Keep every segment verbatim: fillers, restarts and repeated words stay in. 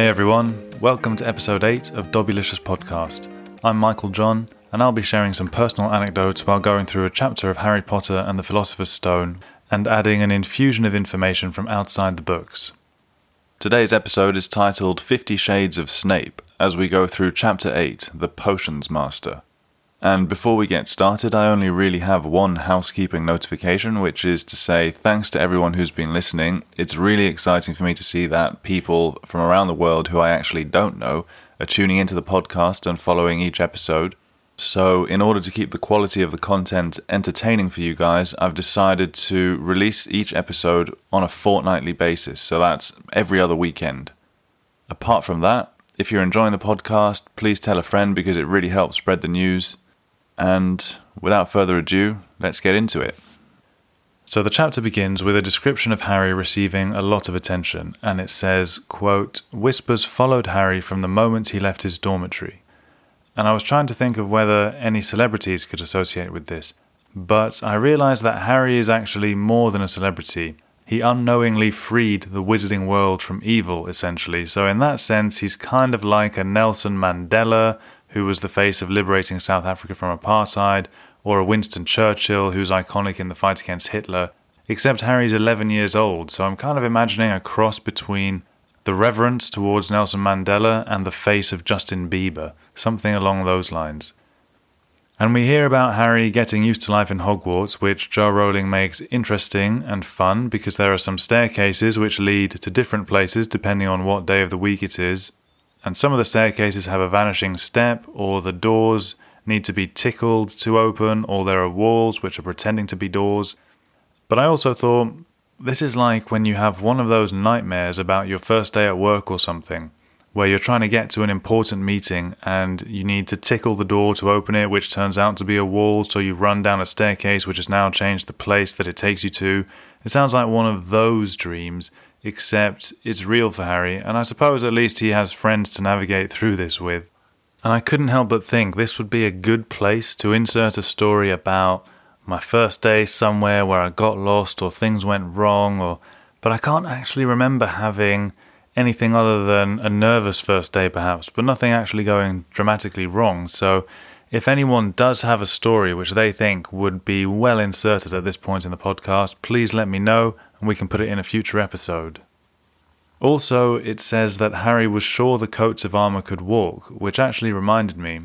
Hey everyone, welcome to episode eight of Dobbylicious Podcast. I'm Michael John, and I'll be sharing some personal anecdotes while going through a chapter of Harry Potter and the Philosopher's Stone, and adding an infusion of information from outside the books. Today's episode is titled Fifty Shades of Snape, as we go through chapter eight, The Potions Master. And before we get started, I only really have one housekeeping notification, which is to say thanks to everyone who's been listening. It's really exciting for me to see that people from around the world who I actually don't know are tuning into the podcast and following each episode. So in order to keep the quality of the content entertaining for you guys, I've decided to release each episode on a fortnightly basis, so that's every other weekend. Apart from that, if you're enjoying the podcast, please tell a friend because it really helps spread the news. And without further ado, let's get into it. So the chapter begins with a description of Harry receiving a lot of attention, and it says, quote, "Whispers followed Harry from the moment he left his dormitory." And I was trying to think of whether any celebrities could associate with this, but I realised that Harry is actually more than a celebrity. He unknowingly freed the wizarding world from evil, essentially, so in that sense he's kind of like a Nelson Mandela, who was the face of liberating South Africa from apartheid, or a Winston Churchill, who's iconic in the fight against Hitler, except Harry's eleven years old, so I'm kind of imagining a cross between the reverence towards Nelson Mandela and the face of Justin Bieber, something along those lines. And we hear about Harry getting used to life in Hogwarts, which J K. Rowling makes interesting and fun because there are some staircases which lead to different places depending on what day of the week it is. And some of the staircases have a vanishing step, or the doors need to be tickled to open, or there are walls which are pretending to be doors. But I also thought, this is like when you have one of those nightmares about your first day at work or something, where you're trying to get to an important meeting and you need to tickle the door to open it, which turns out to be a wall, so you run down a staircase which has now changed the place that it takes you to. It sounds like one of those dreams, except it's real for Harry, and I suppose at least he has friends to navigate through this with. And I couldn't help but think this would be a good place to insert a story about my first day somewhere where I got lost or things went wrong, or but I can't actually remember having anything other than a nervous first day perhaps, but nothing actually going dramatically wrong. So if anyone does have a story which they think would be well inserted at this point in the podcast, please let me know and we can put it in a future episode. Also, it says that Harry was sure the coats of armour could walk, which actually reminded me.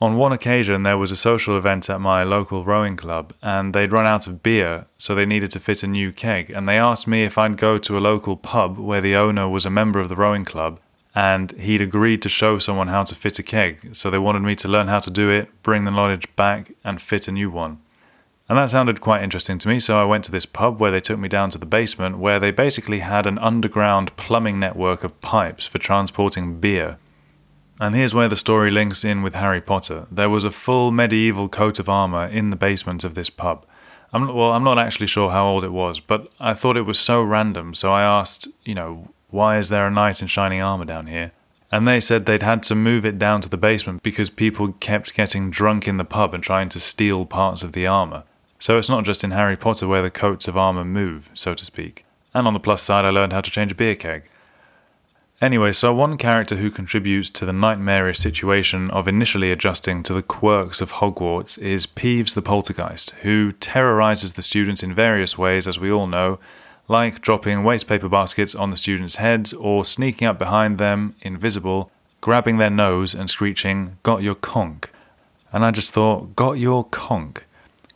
On one occasion there was a social event at my local rowing club and they'd run out of beer, so they needed to fit a new keg, and they asked me if I'd go to a local pub where the owner was a member of the rowing club, and he'd agreed to show someone how to fit a keg, so they wanted me to learn how to do it, bring the knowledge back, and fit a new one. And that sounded quite interesting to me, so I went to this pub where they took me down to the basement, where they basically had an underground plumbing network of pipes for transporting beer. And here's where the story links in with Harry Potter. There was a full medieval coat of armour in the basement of this pub. I'm, well, I'm not actually sure how old it was, but I thought it was so random, so I asked, you know, why is there a knight in shining armour down here? And they said they'd had to move it down to the basement because people kept getting drunk in the pub and trying to steal parts of the armour. So it's not just in Harry Potter where the coats of armour move, so to speak. And on the plus side, I learned how to change a beer keg. Anyway, so one character who contributes to the nightmarish situation of initially adjusting to the quirks of Hogwarts is Peeves the Poltergeist, who terrorises the students in various ways, as we all know, like dropping waste paper baskets on the students' heads or sneaking up behind them, invisible, grabbing their nose and screeching, "Got your conch." And I just thought, got your conch.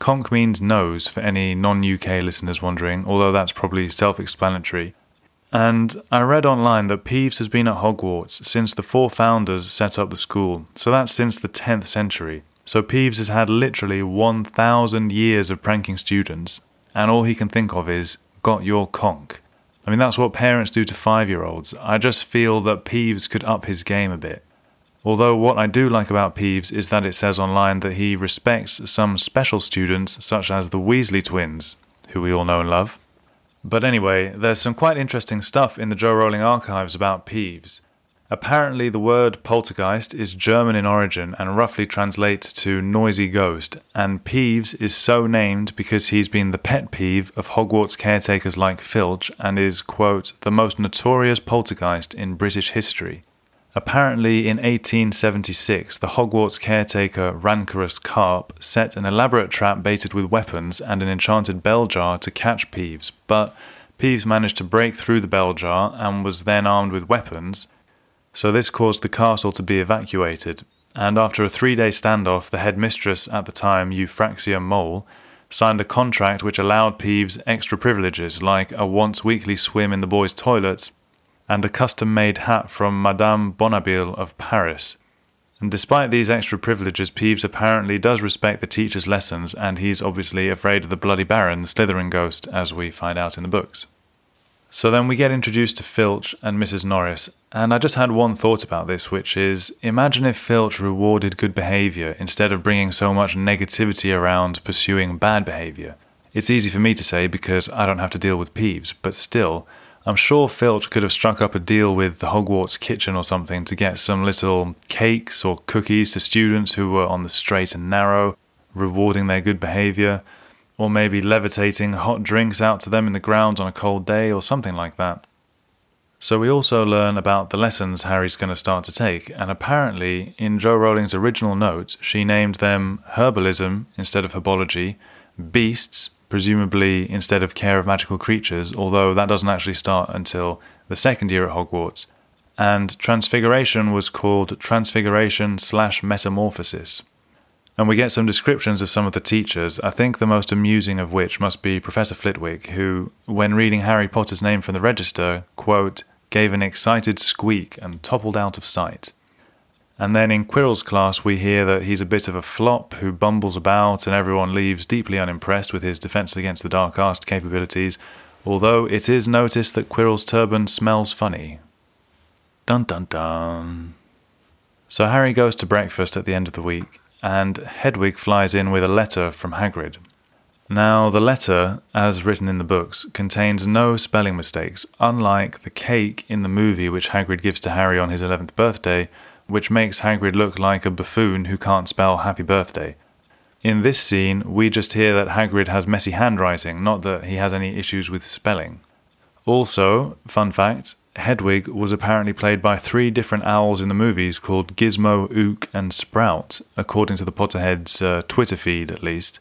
Conch means nose for any non-U K listeners wondering, although that's probably self-explanatory. And I read online that Peeves has been at Hogwarts since the four founders set up the school, so that's since the tenth century. So Peeves has had literally one thousand years of pranking students, and all he can think of is, got your conch. I mean, that's what parents do to five-year-olds. I just feel that Peeves could up his game a bit. Although what I do like about Peeves is that it says online that he respects some special students, such as the Weasley twins, who we all know and love. But anyway, there's some quite interesting stuff in the J K. Rowling archives about Peeves. Apparently the word poltergeist is German in origin and roughly translates to noisy ghost, and Peeves is so named because he's been the pet peeve of Hogwarts caretakers like Filch and is, quote, the most notorious poltergeist in British history. Apparently in eighteen seventy-six, the Hogwarts caretaker Rancorous Carp set an elaborate trap baited with weapons and an enchanted bell jar to catch Peeves, but Peeves managed to break through the bell jar and was then armed with weapons. So this caused the castle to be evacuated, and after a three-day standoff, the headmistress at the time, Euphraxia Mole, signed a contract which allowed Peeves extra privileges, like a once-weekly swim in the boys' toilets and a custom-made hat from Madame Bonabille of Paris. And despite these extra privileges, Peeves apparently does respect the teacher's lessons, and he's obviously afraid of the Bloody Baron, the Slytherin ghost, as we find out in the books. So then we get introduced to Filch and Mrs Norris, and I just had one thought about this, which is, imagine if Filch rewarded good behaviour instead of bringing so much negativity around pursuing bad behaviour. It's easy for me to say because I don't have to deal with Peeves, but still, I'm sure Filch could have struck up a deal with the Hogwarts kitchen or something to get some little cakes or cookies to students who were on the straight and narrow, rewarding their good behaviour, or maybe levitating hot drinks out to them in the grounds on a cold day or something like that. So we also learn about the lessons Harry's going to start to take, and apparently, in Jo Rowling's original notes, she named them herbalism instead of herbology, beasts, presumably instead of care of magical creatures, although that doesn't actually start until the second year at Hogwarts, and transfiguration was called transfiguration slash metamorphosis. And we get some descriptions of some of the teachers, I think the most amusing of which must be Professor Flitwick, who, when reading Harry Potter's name from the register, quote, gave an excited squeak and toppled out of sight. And then in Quirrell's class we hear that he's a bit of a flop who bumbles about and everyone leaves deeply unimpressed with his defence against the dark arts capabilities, although it is noticed that Quirrell's turban smells funny. Dun dun dun. So Harry goes to breakfast at the end of the week, and Hedwig flies in with a letter from Hagrid. Now, the letter, as written in the books, contains no spelling mistakes, unlike the cake in the movie which Hagrid gives to Harry on his eleventh birthday, which makes Hagrid look like a buffoon who can't spell happy birthday. In this scene, we just hear that Hagrid has messy handwriting, not that he has any issues with spelling. Also, fun fact, Hedwig was apparently played by three different owls in the movies called Gizmo, Ook and Sprout, according to the Potterheads' uh, Twitter feed at least.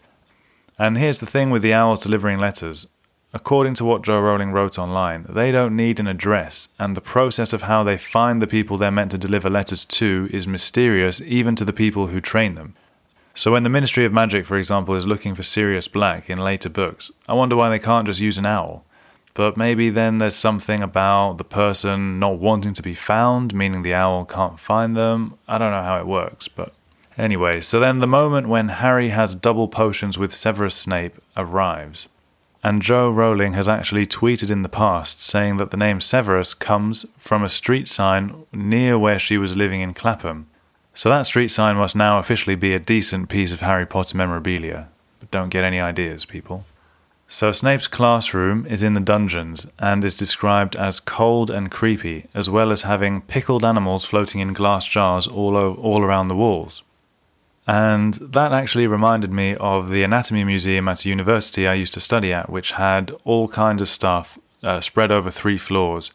And here's the thing with the owls delivering letters. According to what Jo Rowling wrote online, they don't need an address, and the process of how they find the people they're meant to deliver letters to is mysterious even to the people who train them. So when the Ministry of Magic, for example, is looking for Sirius Black in later books, I wonder why they can't just use an owl. But maybe then there's something about the person not wanting to be found, meaning the owl can't find them. I don't know how it works, but anyway. So then the moment when Harry has double potions with Severus Snape arrives. And Jo Rowling has actually tweeted in the past saying that the name Severus comes from a street sign near where she was living in Clapham. So that street sign must now officially be a decent piece of Harry Potter memorabilia. But don't get any ideas, people. So Snape's classroom is in the dungeons and is described as cold and creepy, as well as having pickled animals floating in glass jars all, o- all around the walls. And that actually reminded me of the anatomy museum at a university I used to study at, which had all kinds of stuff uh, spread over three floors.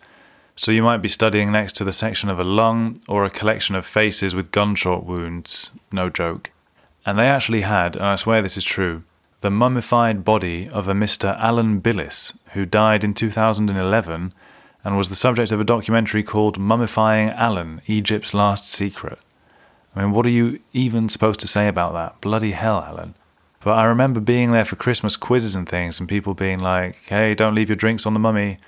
So you might be studying next to the section of a lung or a collection of faces with gunshot wounds, no joke. And they actually had, and I swear this is true, the mummified body of a Mister Alan Billis, who died in two thousand eleven and was the subject of a documentary called Mummifying Alan, Egypt's Last Secret. I mean, what are you even supposed to say about that? Bloody hell, Alan. But I remember being there for Christmas quizzes and things and people being like, hey, don't leave your drinks on the mummy.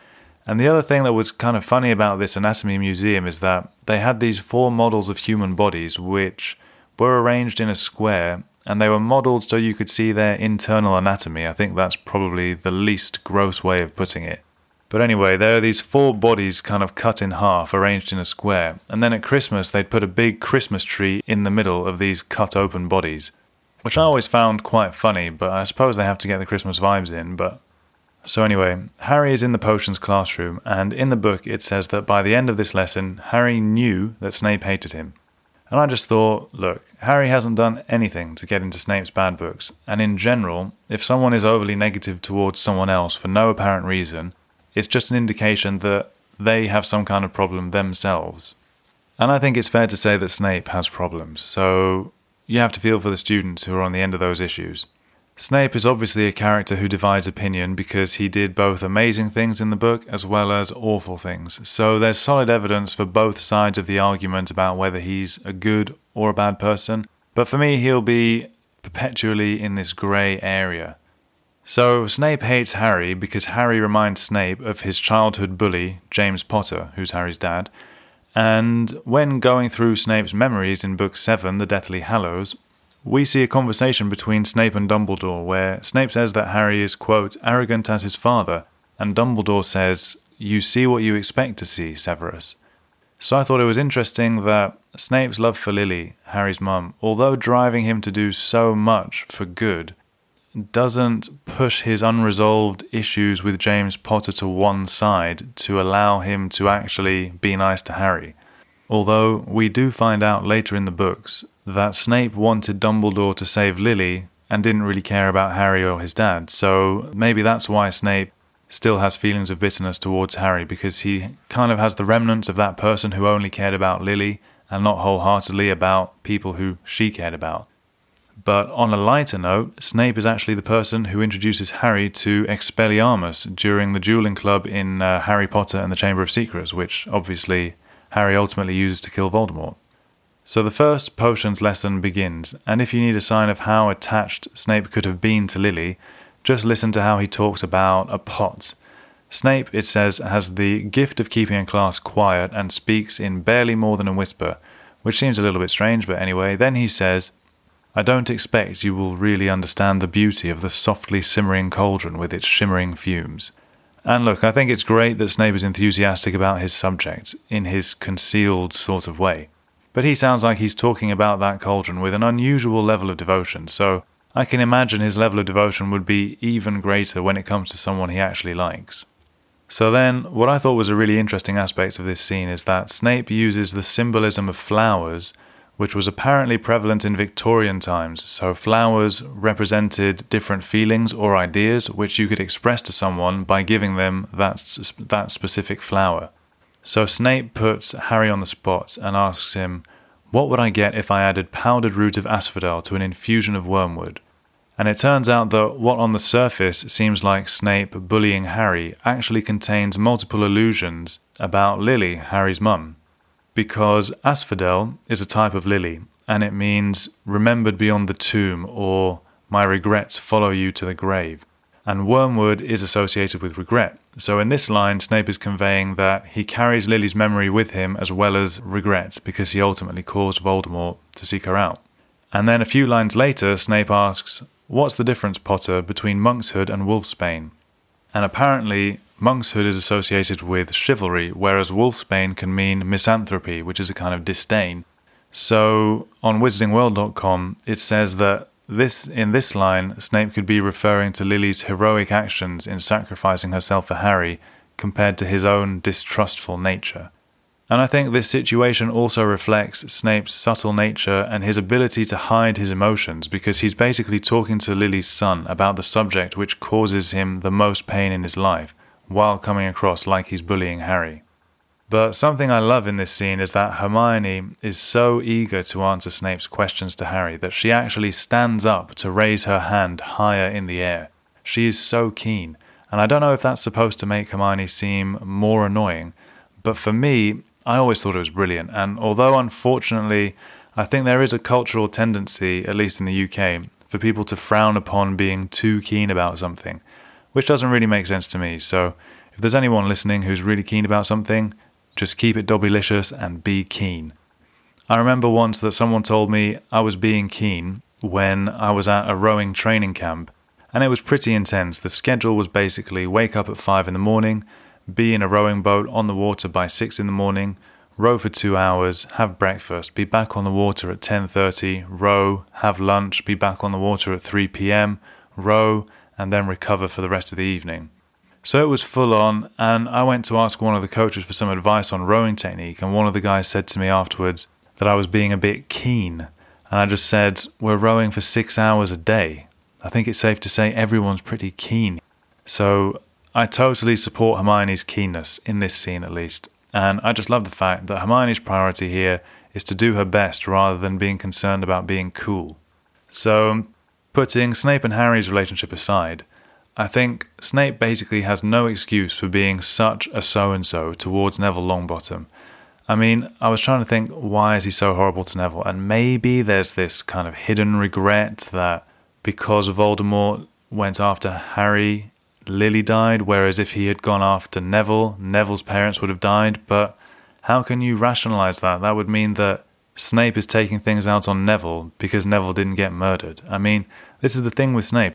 And the other thing that was kind of funny about this anatomy museum is that they had these four models of human bodies which were arranged in a square, and they were modelled so you could see their internal anatomy. I think that's probably the least gross way of putting it. But anyway, there are these four bodies kind of cut in half, arranged in a square. And then at Christmas, they'd put a big Christmas tree in the middle of these cut-open bodies, which I always found quite funny, but I suppose they have to get the Christmas vibes in. But So anyway, Harry is in the potions classroom, and in the book it says that by the end of this lesson, Harry knew that Snape hated him. And I just thought, look, Harry hasn't done anything to get into Snape's bad books, and in general, if someone is overly negative towards someone else for no apparent reason, it's just an indication that they have some kind of problem themselves. And I think it's fair to say that Snape has problems, so you have to feel for the students who are on the end of those issues. Snape is obviously a character who divides opinion because he did both amazing things in the book as well as awful things, so there's solid evidence for both sides of the argument about whether he's a good or a bad person, but for me he'll be perpetually in this grey area. So Snape hates Harry because Harry reminds Snape of his childhood bully, James Potter, who's Harry's dad, and when going through Snape's memories in Book seven, The Deathly Hallows, we see a conversation between Snape and Dumbledore where Snape says that Harry is, quote, arrogant as his father, and Dumbledore says, you see what you expect to see, Severus. So I thought it was interesting that Snape's love for Lily, Harry's mum, although driving him to do so much for good, doesn't push his unresolved issues with James Potter to one side to allow him to actually be nice to Harry. Although we do find out later in the books that Snape wanted Dumbledore to save Lily and didn't really care about Harry or his dad, so maybe that's why Snape still has feelings of bitterness towards Harry, because he kind of has the remnants of that person who only cared about Lily and not wholeheartedly about people who she cared about. But on a lighter note, Snape is actually the person who introduces Harry to Expelliarmus during the dueling club in uh, Harry Potter and the Chamber of Secrets, which obviously Harry ultimately uses to kill Voldemort. So the first potions lesson begins, and if you need a sign of how attached Snape could have been to Lily, just listen to how he talks about a pot. Snape, it says, has the gift of keeping a class quiet and speaks in barely more than a whisper, which seems a little bit strange, but anyway, then he says, I don't expect you will really understand the beauty of the softly simmering cauldron with its shimmering fumes. And look, I think it's great that Snape is enthusiastic about his subject, in his concealed sort of way. But he sounds like he's talking about that cauldron with an unusual level of devotion, so I can imagine his level of devotion would be even greater when it comes to someone he actually likes. So then, what I thought was a really interesting aspect of this scene is that Snape uses the symbolism of flowers, which was apparently prevalent in Victorian times, so flowers represented different feelings or ideas which you could express to someone by giving them that, that specific flower. So Snape puts Harry on the spot and asks him, what would I get if I added powdered root of asphodel to an infusion of wormwood? And it turns out that what on the surface seems like Snape bullying Harry actually contains multiple allusions about Lily, Harry's mum. Because asphodel is a type of lily, and it means remembered beyond the tomb, or my regrets follow you to the grave. And wormwood is associated with regret. So in this line, Snape is conveying that he carries Lily's memory with him as well as regret, because he ultimately caused Voldemort to seek her out. And then a few lines later, Snape asks, what's the difference, Potter, between monkshood and wolfsbane? And apparently, monkshood is associated with chivalry, whereas wolfsbane can mean misanthropy, which is a kind of disdain. So on wizarding world dot com, it says that this in this line, Snape could be referring to Lily's heroic actions in sacrificing herself for Harry, compared to his own distrustful nature. And I think this situation also reflects Snape's subtle nature and his ability to hide his emotions, because he's basically talking to Lily's son about the subject which causes him the most pain in his life, while coming across like he's bullying Harry. But something I love in this scene is that Hermione is so eager to answer Snape's questions to Harry that she actually stands up to raise her hand higher in the air. She is so keen, and I don't know if that's supposed to make Hermione seem more annoying, but for me, I always thought it was brilliant, and although unfortunately I think there is a cultural tendency, at least in the U K, for people to frown upon being too keen about something, which doesn't really make sense to me. So if there's anyone listening who's really keen about something, just keep it Dobbylicious and be keen. I remember once that someone told me I was being keen when I was at a rowing training camp, and it was pretty intense. The schedule was basically wake up at five in the morning, be in a rowing boat on the water by six in the morning, row for two hours, have breakfast, be back on the water at ten thirty, row, have lunch, be back on the water at three p.m, row, and then recover for the rest of the evening. So it was full on, and I went to ask one of the coaches for some advice on rowing technique, and one of the guys said to me afterwards that I was being a bit keen. And I just said, we're rowing for six hours a day. I think it's safe to say everyone's pretty keen. So I totally support Hermione's keenness, in this scene at least. And I just love the fact that Hermione's priority here is to do her best rather than being concerned about being cool. So, putting Snape and Harry's relationship aside, I think Snape basically has no excuse for being such a so-and-so towards Neville Longbottom. I mean, I was trying to think, why is he so horrible to Neville? And maybe there's this kind of hidden regret that because Voldemort went after Harry, Lily died, whereas if he had gone after Neville, Neville's parents would have died. But how can you rationalise that? That would mean that Snape is taking things out on Neville because Neville didn't get murdered. I mean, this is the thing with Snape.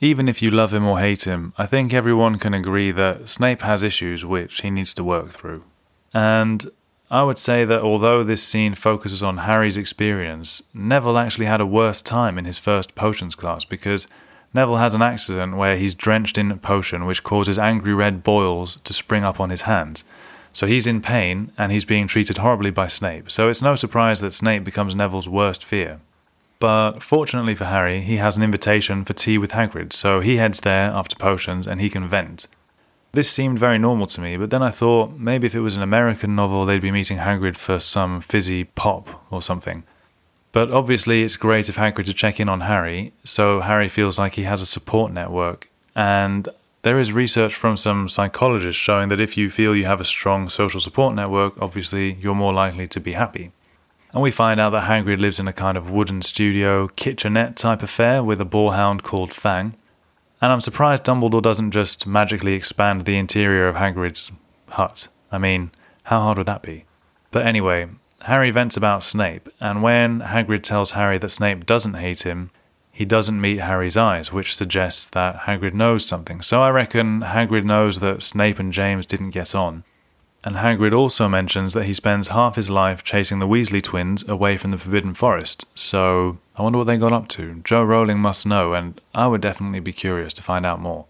Even if you love him or hate him, I think everyone can agree that Snape has issues which he needs to work through. And I would say that although this scene focuses on Harry's experience, Neville actually had a worse time in his first potions class, because Neville has an accident where he's drenched in potion which causes angry red boils to spring up on his hands. So he's in pain and he's being treated horribly by Snape, so it's no surprise that Snape becomes Neville's worst fear. But fortunately for Harry, he has an invitation for tea with Hagrid, so he heads there after potions and he can vent. This seemed very normal to me, but then I thought maybe if it was an American novel they'd be meeting Hagrid for some fizzy pop or something. But obviously it's great of Hagrid to check in on Harry, so Harry feels like he has a support network. And there is research from some psychologists showing that if you feel you have a strong social support network, obviously you're more likely to be happy. And we find out that Hagrid lives in a kind of wooden studio, kitchenette type affair with a boarhound called Fang. And I'm surprised Dumbledore doesn't just magically expand the interior of Hagrid's hut. I mean, how hard would that be? But anyway, Harry vents about Snape, and when Hagrid tells Harry that Snape doesn't hate him, he doesn't meet Harry's eyes, which suggests that Hagrid knows something. So I reckon Hagrid knows that Snape and James didn't get on. And Hagrid also mentions that he spends half his life chasing the Weasley twins away from the Forbidden Forest, so I wonder what they got up to. J K. Rowling must know, and I would definitely be curious to find out more.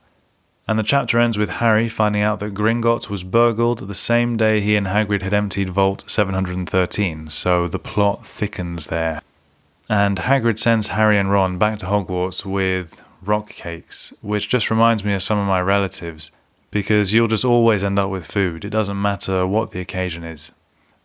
And the chapter ends with Harry finding out that Gringotts was burgled the same day he and Hagrid had emptied Vault seven hundred thirteen, so the plot thickens there. And Hagrid sends Harry and Ron back to Hogwarts with rock cakes, which just reminds me of some of my relatives, because you'll just always end up with food. It doesn't matter what the occasion is.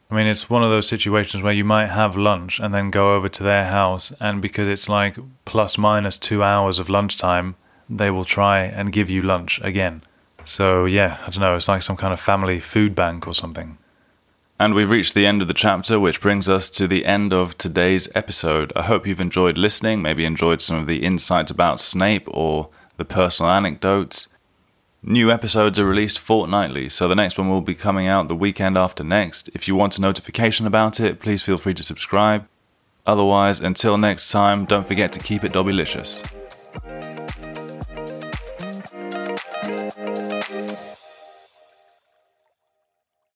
I mean, it's one of those situations where you might have lunch and then go over to their house, and because it's like plus minus two hours of lunchtime, they will try and give you lunch again. So yeah, I don't know, it's like some kind of family food bank or something. And we've reached the end of the chapter, which brings us to the end of today's episode. I hope you've enjoyed listening, maybe enjoyed some of the insights about Snape or the personal anecdotes. New episodes are released fortnightly, so the next one will be coming out the weekend after next. If you want a notification about it, please feel free to subscribe. Otherwise, until next time, don't forget to keep it Dobbylicious.